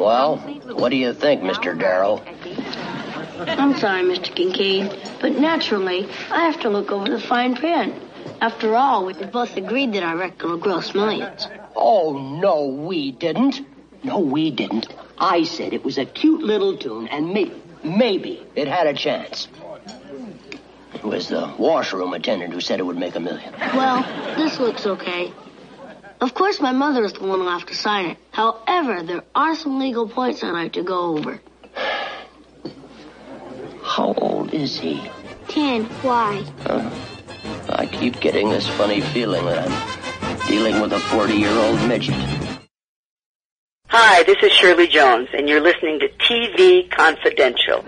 Well, what do you think, Mr. Darrow? I'm sorry, Mr. Kincaid, but naturally, I have to look over the fine print. After all, we both agreed that our record will gross millions. Oh, no, we didn't. No, we didn't. I said it was a cute little tune, and maybe it had a chance. It was the washroom attendant who said it would make $1 million. Well, this looks okay. Of course, my mother is the one who'll have to sign it. However, there are some legal points I'd like to go over. How old is he? 10. Why? I keep getting this funny feeling that I'm dealing with a 40-year-old midget. Hi, this is Shirley Jones, and you're listening to TV Confidential.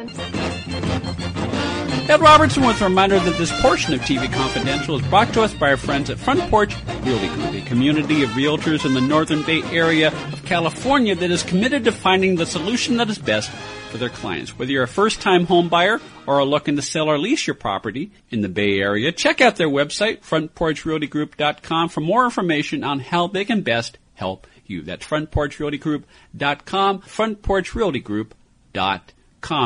Ed Robertson with a reminder that this portion of TV Confidential is brought to us by our friends at Front Porch Realty Group, a community of realtors in the Northern Bay Area of California that is committed to finding the solution that is best for their clients. Whether you're a first-time home buyer or are looking to sell or lease your property in the Bay Area, check out their website, frontporchrealtygroup.com, for more information on how they can best help you. That's frontporchrealtygroup.com, frontporchrealtygroup.com.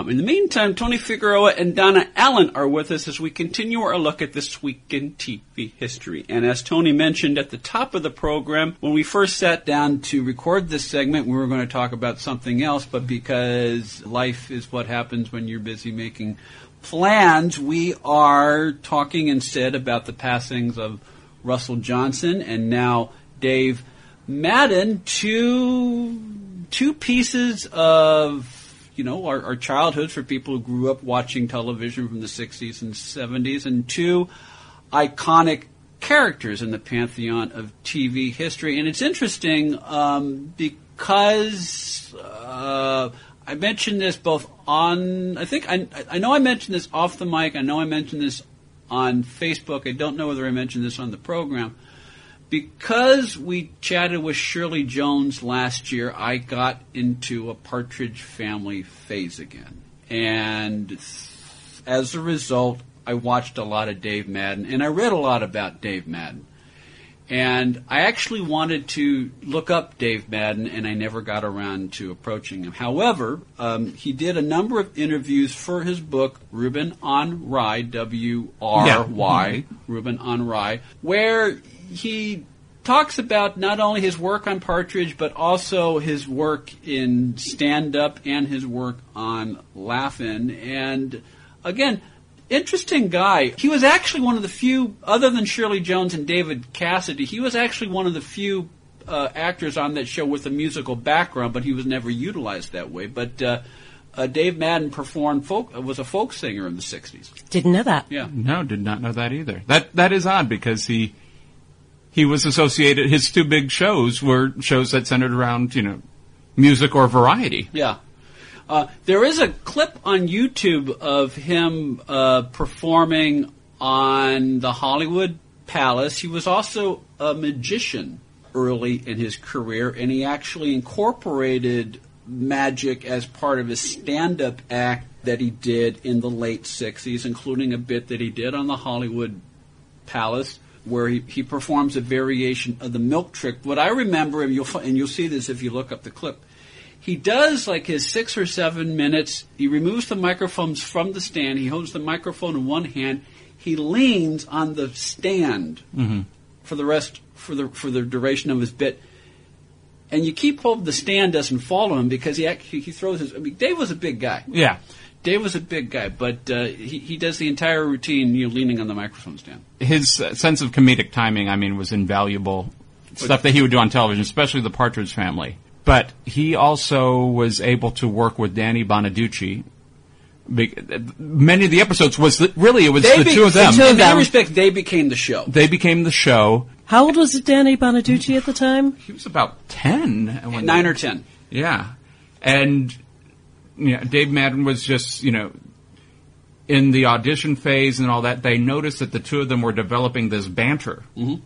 In the meantime, Tony Figueroa and Donna Allen are with us as we continue our look at this week in TV history. And as Tony mentioned at the top of the program, when we first sat down to record this segment, we were going to talk about something else, but because life is what happens when you're busy making plans, we are talking instead about the passings of Russell Johnson and now Dave Madden, two pieces of our childhood for people who grew up watching television from the 60s and 70s, and two iconic characters in the pantheon of TV history. And it's interesting because I mentioned this both on – I know I mentioned this off the mic. I know I mentioned this on Facebook. I don't know whether I mentioned this on the program. Because we chatted with Shirley Jones last year, I got into a Partridge Family phase again. And as a result, I watched a lot of Dave Madden, and I read a lot about Dave Madden. And I actually wanted to look up Dave Madden, and I never got around to approaching him. However, he did a number of interviews for his book, Reuben on Rye, W-R-Y, yeah. Reuben on Rye, where he talks about not only his work on Partridge, but also his work in stand-up and his work on Laugh-In. And, again, interesting guy. He was actually one of the few, other than Shirley Jones and David Cassidy, he was actually one of the few actors on that show with a musical background, but he was never utilized that way. But Dave Madden was a folk singer in the 60s. Didn't know that. Yeah. No, did not know that either. That is odd because he was associated, his two big shows were shows that centered around, music or variety. Yeah. There is a clip on YouTube of him performing on the Hollywood Palace. He was also a magician early in his career, and he actually incorporated magic as part of his stand-up act that he did in the late 60s, including a bit that he did on the Hollywood Palace where he performs a variation of the milk trick. What I remember, and you'll see this if you look up the clip, he does like his 6 or 7 minutes. He removes the microphones from the stand. He holds the microphone in one hand. He leans on the stand for the duration of his bit. And you keep hoping the stand doesn't fall on him because he throws his. I mean, Dave was a big guy. Yeah, Dave was a big guy, but he does the entire routine, leaning on the microphone stand. His sense of comedic timing, was invaluable. Stuff that he would do on television, especially the Partridge Family. But he also was able to work with Danny Bonaduce. Many of the episodes was the two of them. In many respects, they became the show. How old was Danny Bonaduce at the time? He was about 10. 9 or 10. Yeah. And Dave Madden was just, in the audition phase and all that, they noticed that the two of them were developing this banter. Mm-hmm.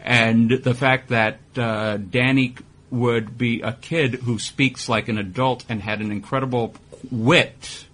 And the fact that Danny would be a kid who speaks like an adult and had an incredible wit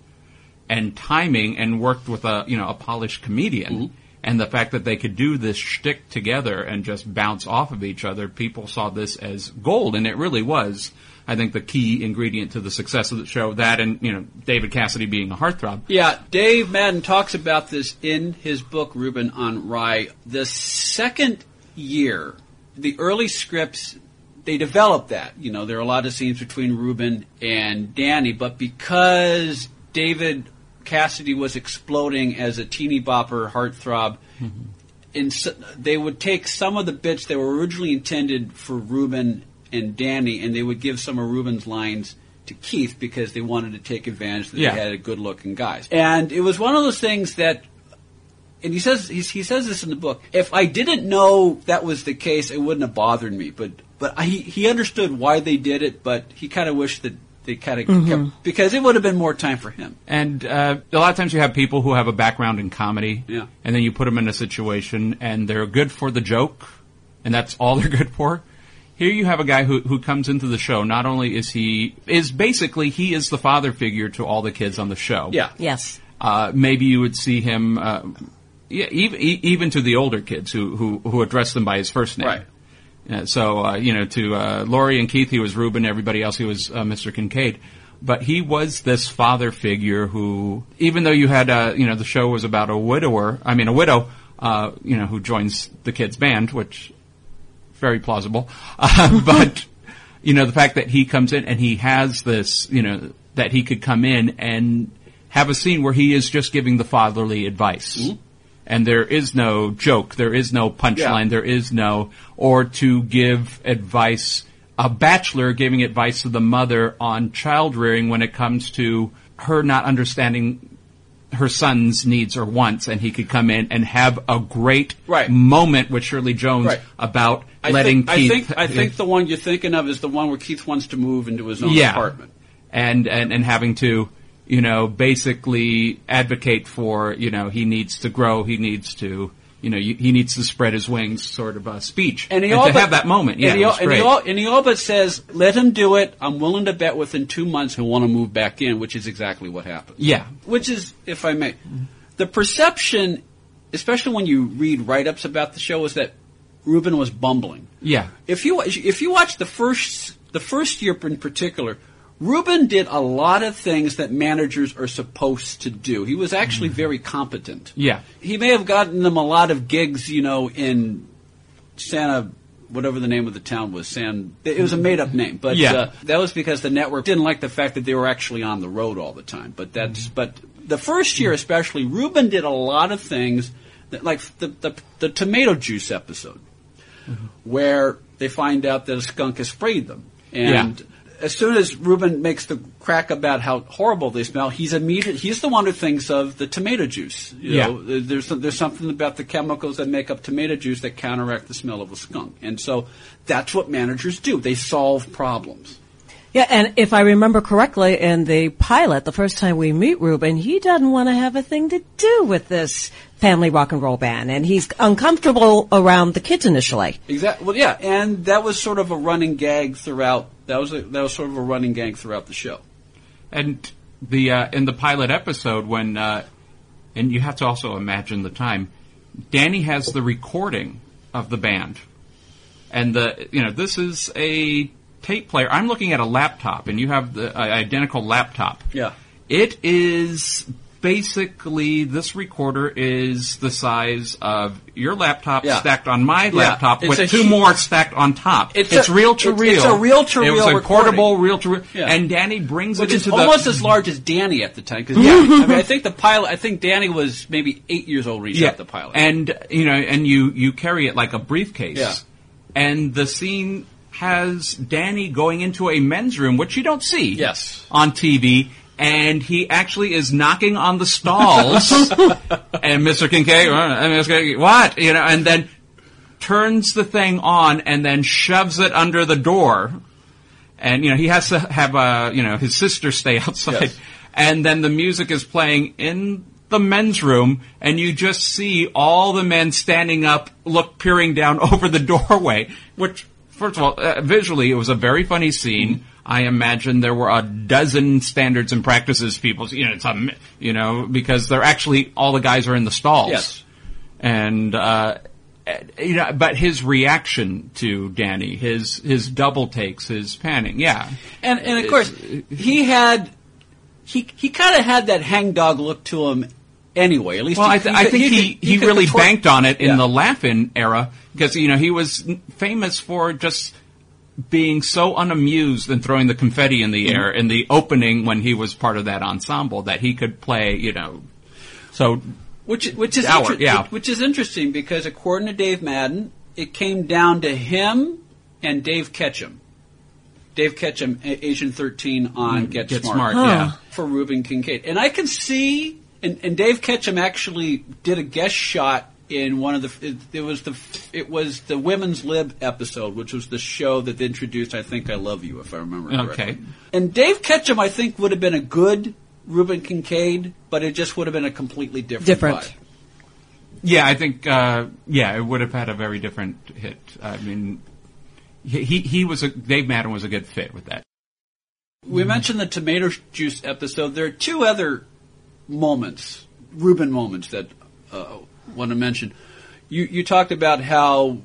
and timing and worked with a polished comedian. Mm-hmm. And the fact that they could do this shtick together and just bounce off of each other, people saw this as gold, and it really was, I think, the key ingredient to the success of the show. That and, you know, David Cassidy being a heartthrob. Yeah, Dave Madden talks about this in his book, Reuben on Rye. The second year, the early scripts, they developed that. You know, there are a lot of scenes between Reuben and Danny, but because David Cassidy was exploding as a teeny bopper heartthrob, and so they would take some of the bits that were originally intended for Reuben and Danny, and they would give some of Reuben's lines to Keith because they wanted to take advantage that they had a good-looking guy. And it was one of those things that, and he says this in the book, if I didn't know that was the case, it wouldn't have bothered me. But he understood why they did it, but he kind of wished that they kind of kept, because it would have been more time for him. And a lot of times you have people who have a background in comedy, and then you put them in a situation, and they're good for the joke, and that's all they're good for. Here you have a guy who comes into the show. Not only is he is the father figure to all the kids on the show. Yeah. Yes. Maybe you would see him, even to the older kids who address them by his first name. Right. So to Laurie and Keith, he was Reuben. Everybody else, he was Mr. Kincaid. But he was this father figure who, even though you had, the show was about a widow, who joins the kids' band, which very plausible. But, the fact that he comes in and he has this, that he could come in and have a scene where he is just giving the fatherly advice. Mm-hmm. And there is no joke, there is no punchline, there is no, or to give advice, a bachelor giving advice to the mother on child rearing when it comes to her not understanding her son's needs or wants, and he could come in and have a great moment with Shirley Jones about Keith. I think the one you're thinking of is the one where Keith wants to move into his own apartment. And having to, basically advocate for, he needs to grow, he needs to, he needs to spread his wings sort of a speech. And to have that moment, and he all but says, let him do it, I'm willing to bet within 2 months he'll want to move back in, which is exactly what happened. Yeah. Which is, if I may, the perception, especially when you read write-ups about the show, is that Reuben was bumbling. Yeah. If you watch the first year in particular, Reuben did a lot of things that managers are supposed to do. He was actually very competent. Yeah. He may have gotten them a lot of gigs, in Santa, whatever the name of the town was. It was a made-up name. But that was because the network didn't like the fact that they were actually on the road all the time. But but the first year especially, Reuben did a lot of things, that, like the tomato juice episode, where they find out that a skunk has sprayed them. And as soon as Reuben makes the crack about how horrible they smell, he's the one who thinks of the tomato juice. You know, there's something about the chemicals that make up tomato juice that counteract the smell of a skunk. And so that's what managers do. They solve problems. Yeah, and if I remember correctly, in the pilot, the first time we meet Reuben, he doesn't want to have a thing to do with this family rock and roll band, and he's uncomfortable around the kids initially. Exactly. Well, yeah, and that was sort of a running gag throughout. That was sort of a running gag throughout the show. And the in the pilot episode, when and you have to also imagine the time, Danny has the recording of the band, and this is a tape player. I'm looking at a laptop, and you have the identical laptop. Yeah. It is basically, this recorder is the size of your laptop stacked on my laptop with two more stacked on top. It's reel-to-reel. It's a reel-to-reel recording. It was a portable reel-to-reel. Yeah. And Danny brings it into the... Which is almost as large as Danny at the time. Cause I think Danny was maybe 8 years old when he shot the pilot. And, you carry it like a briefcase. Yeah. And the scene has Danny going into a men's room, which you don't see on TV, and he actually is knocking on the stalls, and Mr. Kincaid, what? And then turns the thing on and then shoves it under the door. And, he has to have, his sister stay outside. Yes. And then the music is playing in the men's room, and you just see all the men standing up, peering down over the doorway, which... First of all, visually, it was a very funny scene. I imagine there were a dozen standards and practices people, because they're actually, all the guys are in the stalls. Yes. And you know, but his reaction to Danny, his double takes, his panning, yeah. And of course he kind of had that hangdog look to him anyway. At least well, I think he really banked on it in the Laugh-In era, because you know he was famous for just being so unamused and throwing the confetti in the air in the opening when he was part of that ensemble that he could play, you know. So which is interesting, because according to Dave Madden, it came down to him and Dave Ketchum. Dave Ketchum, Agent 13 on Get Smart, for Reuben Kincaid. And I can see, and Dave Ketchum actually did a guest shot in one of the, it was the Women's Lib episode, which was the show that introduced I Think I Love You, if I remember correctly. And Dave Ketchum, I think, would have been a good Reuben Kincaid, but it just would have been a completely different vibe. Yeah, I think, it would have had a very different hit. I mean, Dave Madden was a good fit with that. We mentioned the tomato juice episode. There are two other moments, Reuben moments, that want to mention. You talked about how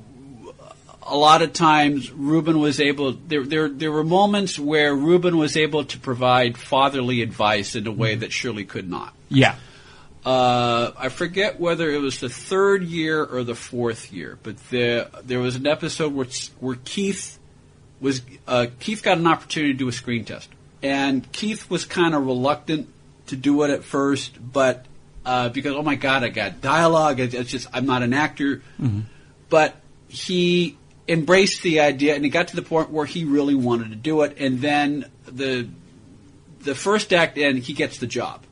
a lot of times Reuben was able. There were moments where Reuben was able to provide fatherly advice in a way that Shirley could not. Yeah, I forget whether it was the third year or the fourth year, but there was an episode where Keith got an opportunity to do a screen test, and Keith was kind of reluctant to do it at first, but. Because, oh, my God, I got dialogue. It's just I'm not an actor. Mm-hmm. But he embraced the idea, and it got to the point where he really wanted to do it. And then the first act, and he gets the job.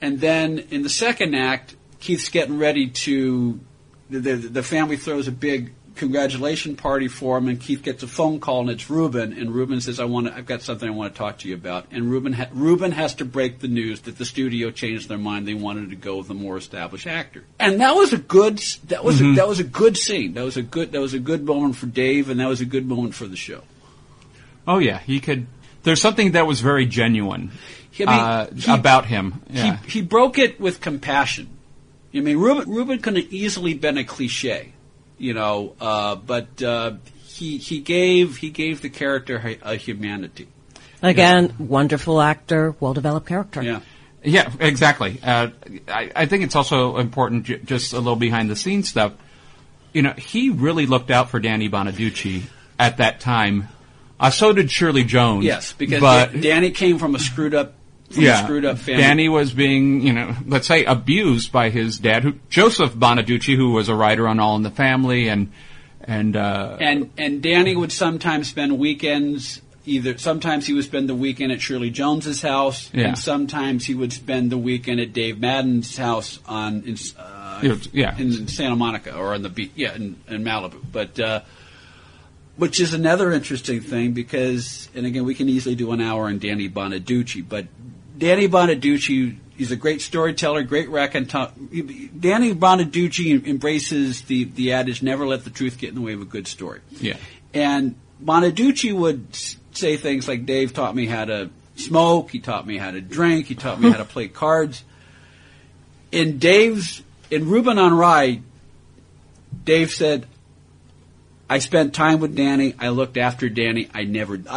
And then in the second act, Keith's getting ready to the family throws a big congratulation party for him, and Keith gets a phone call, and it's Reuben, and Reuben says, I've got something I want to talk to you about. And Reuben has to break the news that the studio changed their mind. They wanted to go with a more established actor. And that was a good scene. That was a good moment for Dave, and that was a good moment for the show. Oh yeah, he could. There's something that was very genuine about him. Yeah. He broke it with compassion. I mean, Reuben could have easily been a cliche. You know, but he gave the character a humanity. Again, wonderful actor, well-developed character. Yeah, exactly. I think it's also important, just a little behind-the-scenes stuff. You know, he really looked out for Danny Bonaduce at that time. So did Shirley Jones. Yes, because Danny came from a screwed-up. Screwed-up family. Danny was being, you know, let's say, abused by his dad, Joseph Bonaduce, who was a writer on All in the Family, and Danny would sometimes spend weekends. Sometimes he would spend the weekend at Shirley Jones's house, and sometimes he would spend the weekend at Dave Madden's house in Santa Monica or on the beach, in Malibu, but. Which is another interesting thing because, and again, we can easily do an hour on Danny Bonaduce, but Danny Bonaduce is a great storyteller, great raconteur. Danny Bonaduce embraces the adage, never let the truth get in the way of a good story. Yeah. And Bonaduce would say things like, Dave taught me how to smoke, he taught me how to drink, he taught me how to play cards. In Reuben on Rye, Dave said, I spent time with Danny. I looked after Danny. I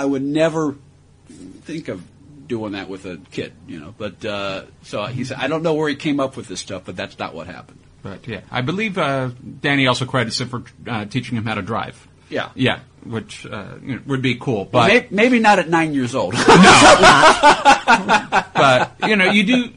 would never think of doing that with a kid, you know. But so he said, I don't know where he came up with this stuff, but that's not what happened. But yeah, I believe Danny also credits him for teaching him how to drive. Yeah, which would be cool, but maybe not at 9 years old. No, but you know, you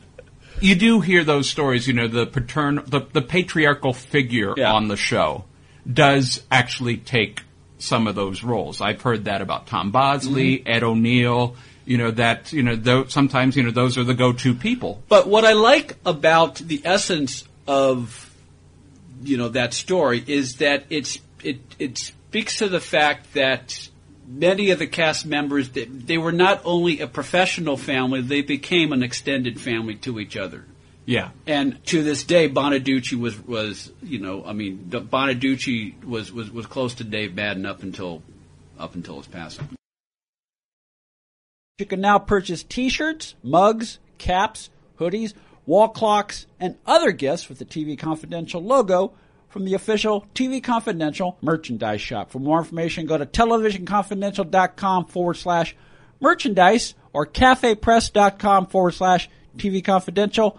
do hear those stories. You know, the patriarchal figure on the show does actually take some of those roles. I've heard that about Tom Bosley, Ed O'Neill, you know, that, you know, sometimes, you know, those are the go-to people. But what I like about the essence of, you know, that story is that it speaks to the fact that many of the cast members, they were not only a professional family, they became an extended family to each other. Yeah, and to this day, Bonaduce was you know, I mean, Bonaduce was close to Dave Madden up until his passing. You can now purchase T-shirts, mugs, caps, hoodies, wall clocks, and other gifts with the TV Confidential logo from the official TV Confidential merchandise shop. For more information, go to televisionconfidential.com/merchandise or cafepress.com/TV Confidential,